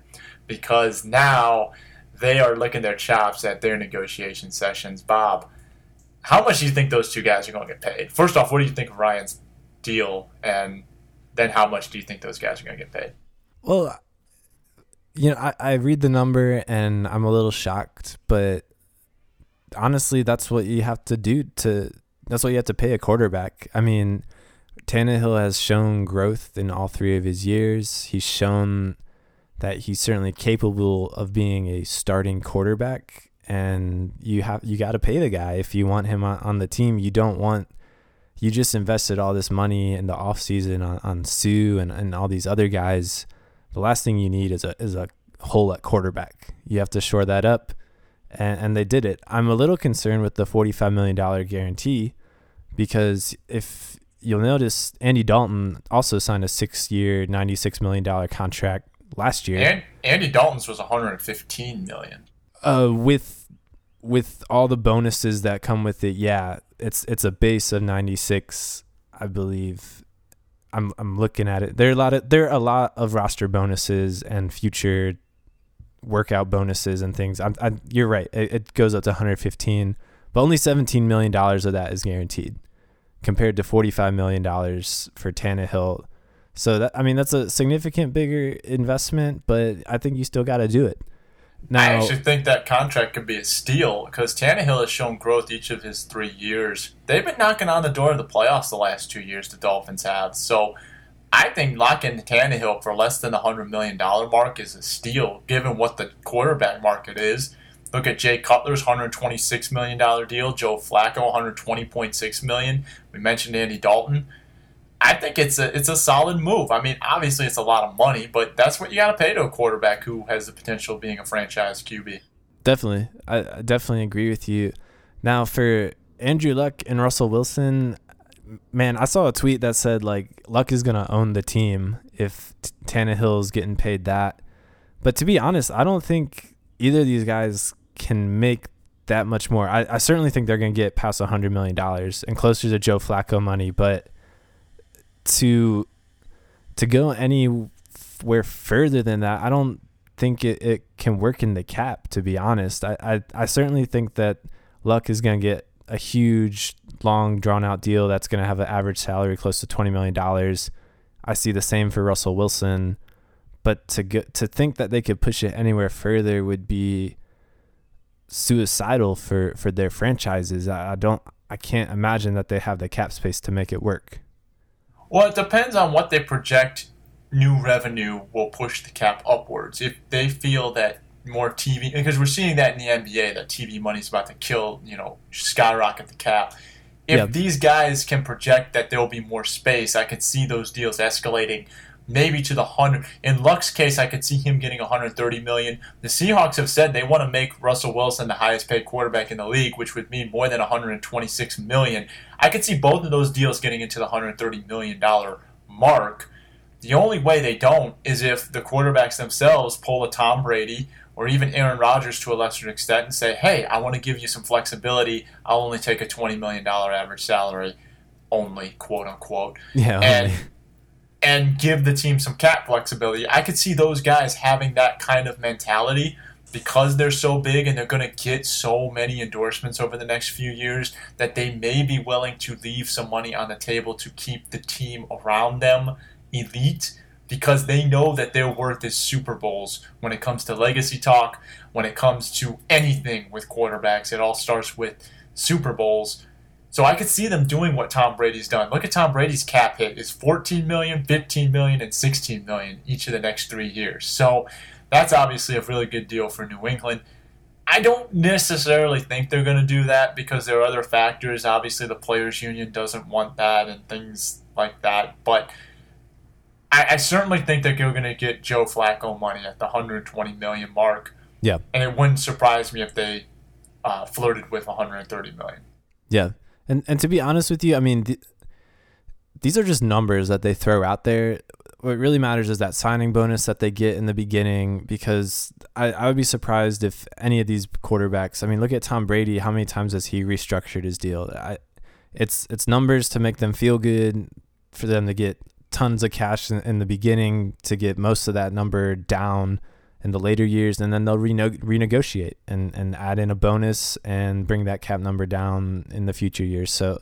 because now they are licking their chops at their negotiation sessions. Bob, how much do you think those two guys are going to get paid? First off, what do you think of Ryan's deal, and then how much do you think those guys are going to get paid? Well, I read the number, and I'm a little shocked, but honestly, that's what you have to do that's what you have to pay a quarterback. I mean, Tannehill has shown growth in all three of his years. He's shown that he's certainly capable of being a starting quarterback, and you got to pay the guy if you want him on the team. You just invested all this money in the offseason on Sue and all these other guys. The last thing you need is a hole at quarterback. You have to shore that up. And they did it. I'm a little concerned with the $45 million guarantee, because if you'll notice, Andy Dalton also signed a 6-year, $96 million contract last year. And Andy Dalton's was $115 million. With all the bonuses that come with it, yeah, it's a base of 96, I believe. I'm looking at it. There are a lot of roster bonuses and future workout bonuses and things. You're right. It goes up to 115, but only $17 million of that is guaranteed, compared to $45 million for Tannehill. So that's a significant bigger investment, but I think you still got to do it. Now, I actually think that contract could be a steal, because Tannehill has shown growth each of his 3 years. They've been knocking on the door of the playoffs the last 2 years, the Dolphins have. So I think locking Tannehill for less than the $100 million mark is a steal, given what the quarterback market is. Look at Jay Cutler's $126 million deal, Joe Flacco $120.6 million. We mentioned Andy Dalton. I think it's a solid move. I mean, obviously it's a lot of money, but that's what you got to pay to a quarterback who has the potential of being a franchise QB. Definitely. I definitely agree with you. Now, for Andrew Luck and Russell Wilson, man, I saw a tweet that said, like, Luck is going to own the team if Tannehill's getting paid that. But to be honest, I don't think either of these guys can make that much more. I certainly think they're going to get past $100 million and closer to Joe Flacco money, but to go anywhere further than that, I don't think it can work in the cap, to be honest. I certainly think that Luck is going to get a huge, long, drawn-out deal that's going to have an average salary close to $20 million. I see the same for Russell Wilson. But to think that they could push it anywhere further would be suicidal for their franchises. I can't imagine that they have the cap space to make it work. Well, it depends on what they project new revenue will push the cap upwards. If they feel that more TV, because we're seeing that in the NBA, that TV money's about to kill, skyrocket the cap. If these guys can project that there will be more space, I could see those deals escalating maybe to the 100. In Luck's case, I could see him getting $130 million. The Seahawks have said they want to make Russell Wilson the highest-paid quarterback in the league, which would mean more than $126 million. I could see both of those deals getting into the $130 million mark. The only way they don't is if the quarterbacks themselves pull a Tom Brady or even Aaron Rodgers to a lesser extent and say, hey, I want to give you some flexibility. I'll only take a $20 million average salary only, quote-unquote. Yeah, and give the team some cap flexibility. I could see those guys having that kind of mentality because they're so big and they're going to get so many endorsements over the next few years that they may be willing to leave some money on the table to keep the team around them elite, because they know that their worth is Super Bowls. When it comes to legacy talk, when it comes to anything with quarterbacks, it all starts with Super Bowls. So I could see them doing what Tom Brady's done. Look at Tom Brady's cap hit. It's $14 million, $15 million, and $16 million each of the next 3 years. So that's obviously a really good deal for New England. I don't necessarily think they're going to do that because there are other factors. Obviously, the Players Union doesn't want that and things like that. But I certainly think that you're going to get Joe Flacco money at the $120 million mark. Yeah. And it wouldn't surprise me if they flirted with $130 million. Yeah. And to be honest with you, I mean, these are just numbers that they throw out there. What really matters is that signing bonus that they get in the beginning, because I would be surprised if any of these quarterbacks, I mean, look at Tom Brady. How many times has he restructured his deal? It's numbers to make them feel good, for them to get tons of cash in the beginning, to get most of that number down in the later years, and then they'll renegotiate and add in a bonus and bring that cap number down in the future years. So,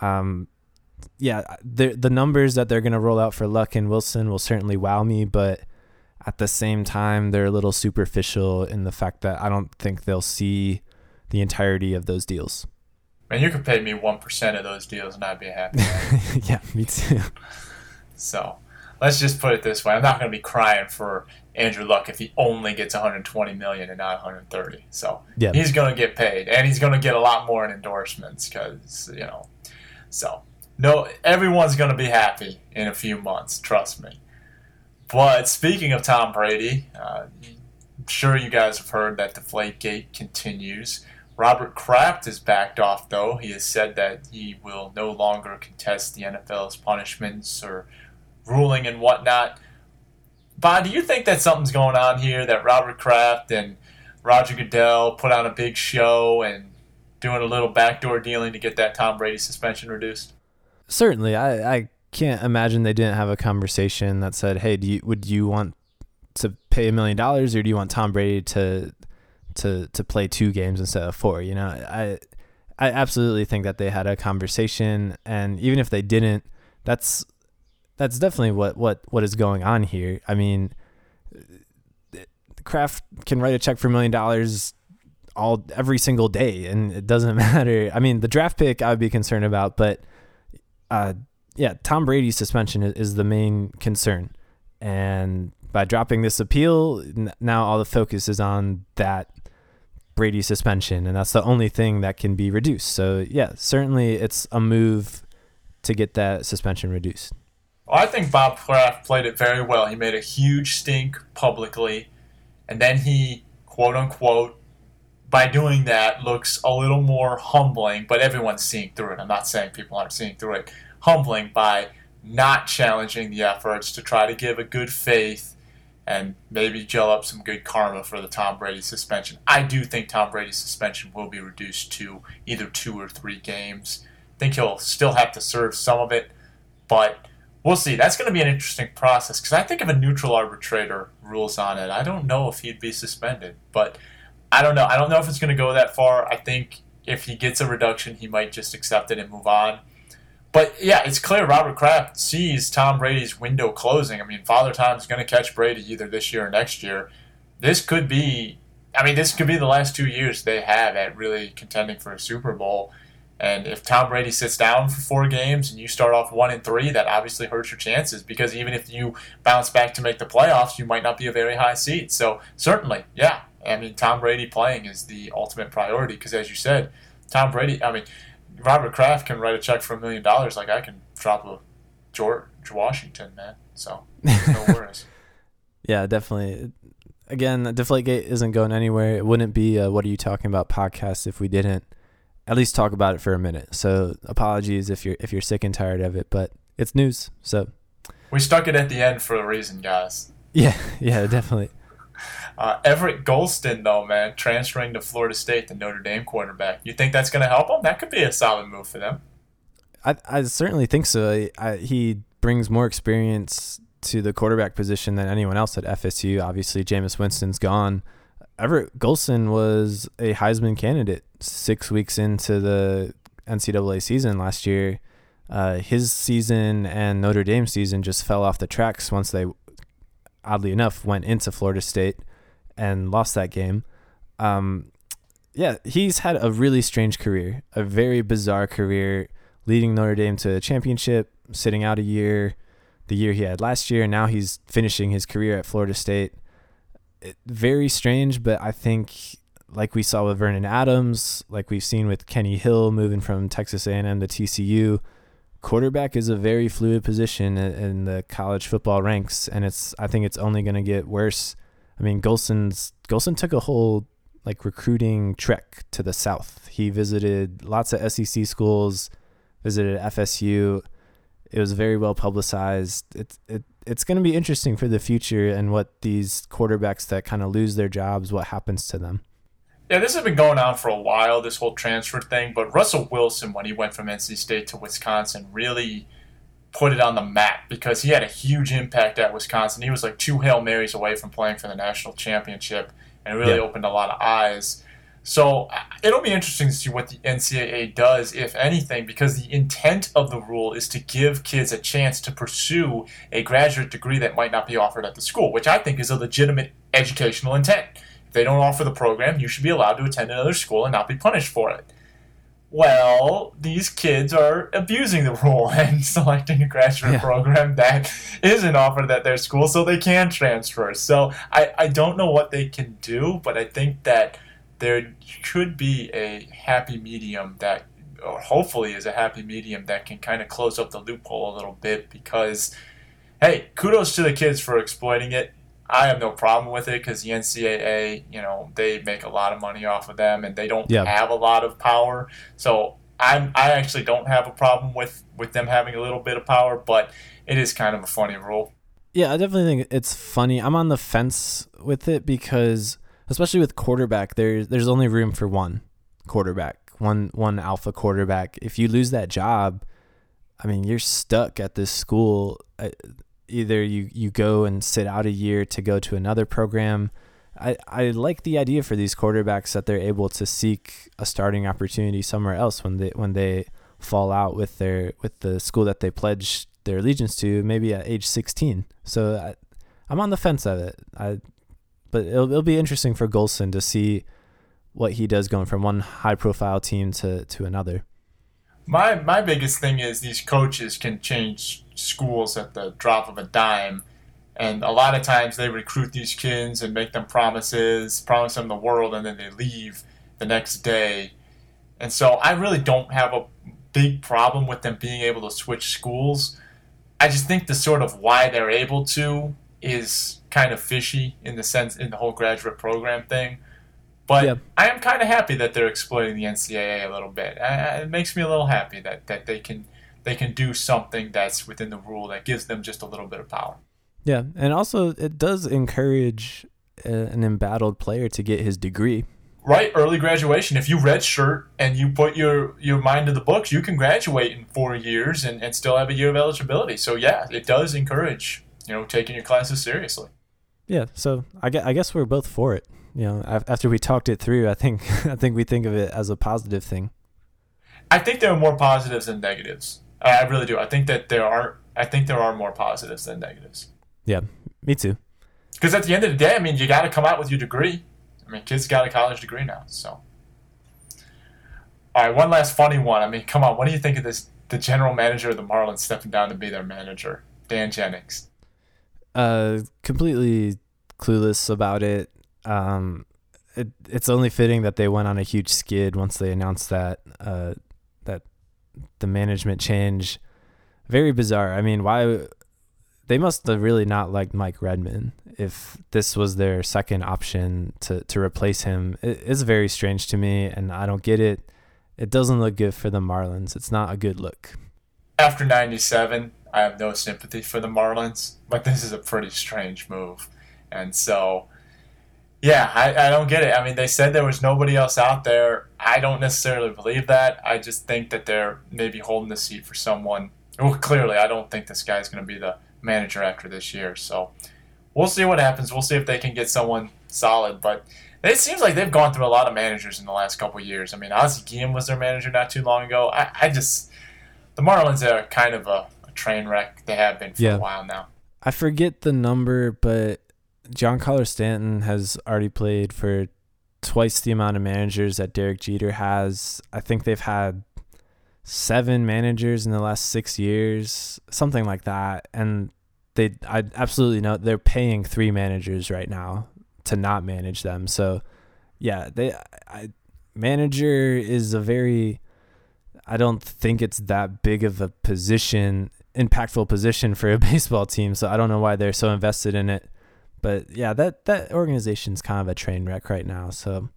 the numbers that they're going to roll out for Luck and Wilson will certainly wow me, but at the same time, they're a little superficial in the fact that I don't think they'll see the entirety of those deals. Man, you could pay me 1% of those deals and I'd be happy. Yeah, me too. So let's just put it this way. I'm not going to be crying for Andrew Luck if he only gets $120 million and not $130. So He's going to get paid, and he's going to get a lot more in endorsements because, So, no, everyone's going to be happy in a few months, trust me. But speaking of Tom Brady, I'm sure you guys have heard that Deflategate continues. Robert Kraft has backed off, though. He has said that he will no longer contest the NFL's punishments or ruling and whatnot. Bob, do you think that something's going on here, that Robert Kraft and Roger Goodell put on a big show and doing a little backdoor dealing to get that Tom Brady suspension reduced? Certainly. I can't imagine they didn't have a conversation that said, hey, would you want to pay $1 million, or do you want Tom Brady to play 2 games instead of 4? I absolutely think that they had a conversation, and even if they didn't, that's definitely what is going on here. I mean, Kraft can write a check for $1 million every single day, and it doesn't matter. I mean, the draft pick I would be concerned about, but Tom Brady's suspension is the main concern. And by dropping this appeal, now all the focus is on that Brady suspension, and that's the only thing that can be reduced. So, certainly it's a move to get that suspension reduced? Well, I think Bob Kraft played it very well. He made a huge stink publicly, and then he, quote-unquote, by doing that, looks a little more humbling, but everyone's seeing through it. I'm not saying people aren't seeing through it. Humbling by not challenging the efforts to try to give a good faith and maybe gel up some good karma for the Tom Brady suspension. I do think Tom Brady's suspension will be reduced to either 2 or 3 games. I think he'll still have to serve some of it, but we'll see. That's going to be an interesting process because I think if a neutral arbitrator rules on it, I don't know if he'd be suspended, but I don't know. I don't know if it's going to go that far. I think if he gets a reduction, he might just accept it and move on. But, yeah, it's clear Robert Kraft sees Tom Brady's window closing. I mean, Father Time's going to catch Brady either this year or next year. This could be the last 2 years they have at really contending for a Super Bowl. And if Tom Brady sits down for 4 games and you start off 1-3, that obviously hurts your chances because even if you bounce back to make the playoffs, you might not be a very high seed. So, certainly, yeah, I mean, Tom Brady playing is the ultimate priority because, as you said, Tom Brady, I mean, Robert Kraft can write a check for $1 million like I can drop a George Washington, man. So, no worries. Yeah, definitely. Again, Deflategate isn't going anywhere. It wouldn't be a What Are You Talking About podcast if we didn't at least talk about it for a minute. So, apologies if you're sick and tired of it, but it's news. So, we stuck it at the end for a reason, guys. Yeah, definitely. Everett Golson, though, man, transferring to Florida State, the Notre Dame quarterback. You think that's going to help him? That could be a solid move for them. I certainly think so. He brings more experience to the quarterback position than anyone else at FSU. Obviously, Jameis Winston's gone. Everett Golson was a Heisman candidate 6 weeks into the NCAA season last year. His season and Notre Dame season just fell off the tracks once they, oddly enough, went into Florida State and lost that game. He's had a really strange career, a very bizarre career, leading Notre Dame to a championship, sitting out a year, the year he had last year. Now he's finishing his career at Florida State. Very strange, but I think like we saw with Vernon Adams, like we've seen with Kenny Hill moving from Texas A&M to TCU, quarterback is a very fluid position in the college football ranks, and I think it's only going to get worse. I mean, Golson took a whole recruiting trek to the South. He visited lots of SEC schools, visited FSU. It was very well publicized. It's going to be interesting for the future and what these quarterbacks that kind of lose their jobs, what happens to them. Yeah, this has been going on for a while, this whole transfer thing. But Russell Wilson, when he went from NC State to Wisconsin, really put it on the map because he had a huge impact at Wisconsin. He was 2 Hail Marys away from playing for the national championship and really opened a lot of eyes. So it'll be interesting to see what the NCAA does, if anything, because the intent of the rule is to give kids a chance to pursue a graduate degree that might not be offered at the school, which I think is a legitimate educational intent. They don't offer the program, you should be allowed to attend another school and not be punished for it. Well, these kids are abusing the rule and selecting a graduate program that isn't offered at their school so they can transfer. So I don't know what they can do, but I think that there could be a happy medium that, or hopefully is a happy medium that can kind of close up the loophole a little bit because, hey, kudos to the kids for exploiting it. I have no problem with it because the NCAA, they make a lot of money off of them and they don't have a lot of power. So I actually don't have a problem with them having a little bit of power, but it is kind of a funny rule. Yeah, I definitely think it's funny. I'm on the fence with it because, especially with quarterback, there's only room for one quarterback, one alpha quarterback. If you lose that job, I mean, you're stuck at this school. Either you go and sit out a year to go to another program. I like the idea for these quarterbacks that they're able to seek a starting opportunity somewhere else when they fall out with the school that they pledged their allegiance to, maybe at age 16. So I'm on the fence of it. But it'll be interesting for Golson to see what he does going from one high-profile team to another. My biggest thing is these coaches can change schools at the drop of a dime, and a lot of times they recruit these kids and make them promise them the world, and then they leave the next day. And so I really don't have a big problem with them being able to switch schools. I just think the sort of why they're able to is kind of fishy in the sense in the whole graduate program thing. But yeah. I am kind of happy that they're exploiting the NCAA a little bit. It makes me a little happy that they can do something that's within the rule that gives them just a little bit of power. Yeah, and also it does encourage an embattled player to get his degree. Right, early graduation. If you redshirt and you put your mind to the books, you can graduate in 4 years and still have a year of eligibility. So, yeah, it does encourage, taking your classes seriously. Yeah, so I guess we're both for it. After we talked it through, I think we think of it as a positive thing. I think there are more positives than negatives. I really do. I think there are more positives than negatives. Yeah, me too. Because at the end of the day, you got to come out with your degree. Kids got a college degree now. So, all right, one last funny one. Come on, what do you think of this? The general manager of the Marlins stepping down to be their manager, Dan Jennings. Completely clueless about it. It's only fitting that they went on a huge skid once they announced that the management change. Very bizarre. Why? They must have really not liked Mike Redmond if this was their second option to replace him. It's very strange to me, and I don't get it. It doesn't look good for the Marlins. It's not a good look. After 97, I have no sympathy for the Marlins, but this is a pretty strange move. And so, yeah, I don't get it. They said there was nobody else out there. I don't necessarily believe that. I just think that they're maybe holding the seat for someone. Well, clearly, I don't think this guy's going to be the manager after this year, so we'll see what happens. We'll see if they can get someone solid, but it seems like they've gone through a lot of managers in the last couple of years. Ozzie Guillen was their manager not too long ago. The Marlins are kind of a train wreck. They have been for a while now. I forget the number, but John Collar Stanton has already played for twice the amount of managers that Derek Jeter has. I think they've had 7 managers in the last 6 years, something like that. And I absolutely know they're paying 3 managers right now to not manage them. So, yeah, manager is a very, I don't think it's that big of a position, impactful position for a baseball team. So I don't know why they're so invested in it. But yeah, that organization's kind of a train wreck right now. So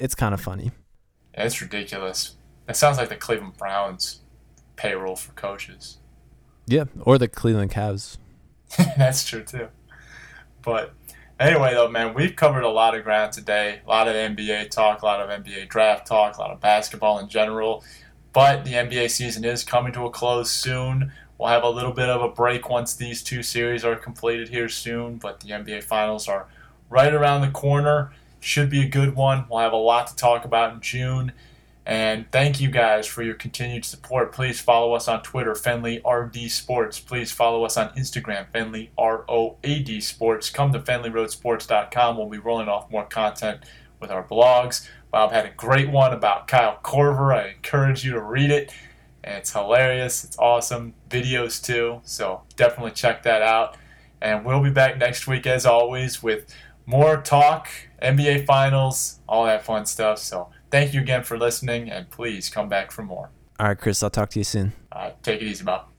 it's kind of funny. Yeah, it's ridiculous. It sounds like the Cleveland Browns payroll for coaches. Yeah, or the Cleveland Cavs. That's true, too. But anyway, though, man, we've covered a lot of ground today. A lot of NBA talk, a lot of NBA draft talk, a lot of basketball in general. But the NBA season is coming to a close soon. We'll have a little bit of a break once these 2 series are completed here soon. But the NBA Finals are right around the corner. Should be a good one. We'll have a lot to talk about in June. And thank you guys for your continued support. Please follow us on Twitter, FenleyRDSports. Please follow us on Instagram, FenleyROADSports. Come to FenleyRoadSports.com. We'll be rolling off more content with our blogs. Bob had a great one about Kyle Korver. I encourage you to read it. And it's hilarious. It's awesome. Videos, too. So definitely check that out. And we'll be back next week, as always, with more talk, NBA Finals, all that fun stuff. So thank you again for listening, and please come back for more. All right, Chris, I'll talk to you soon. All right, take it easy, Bob.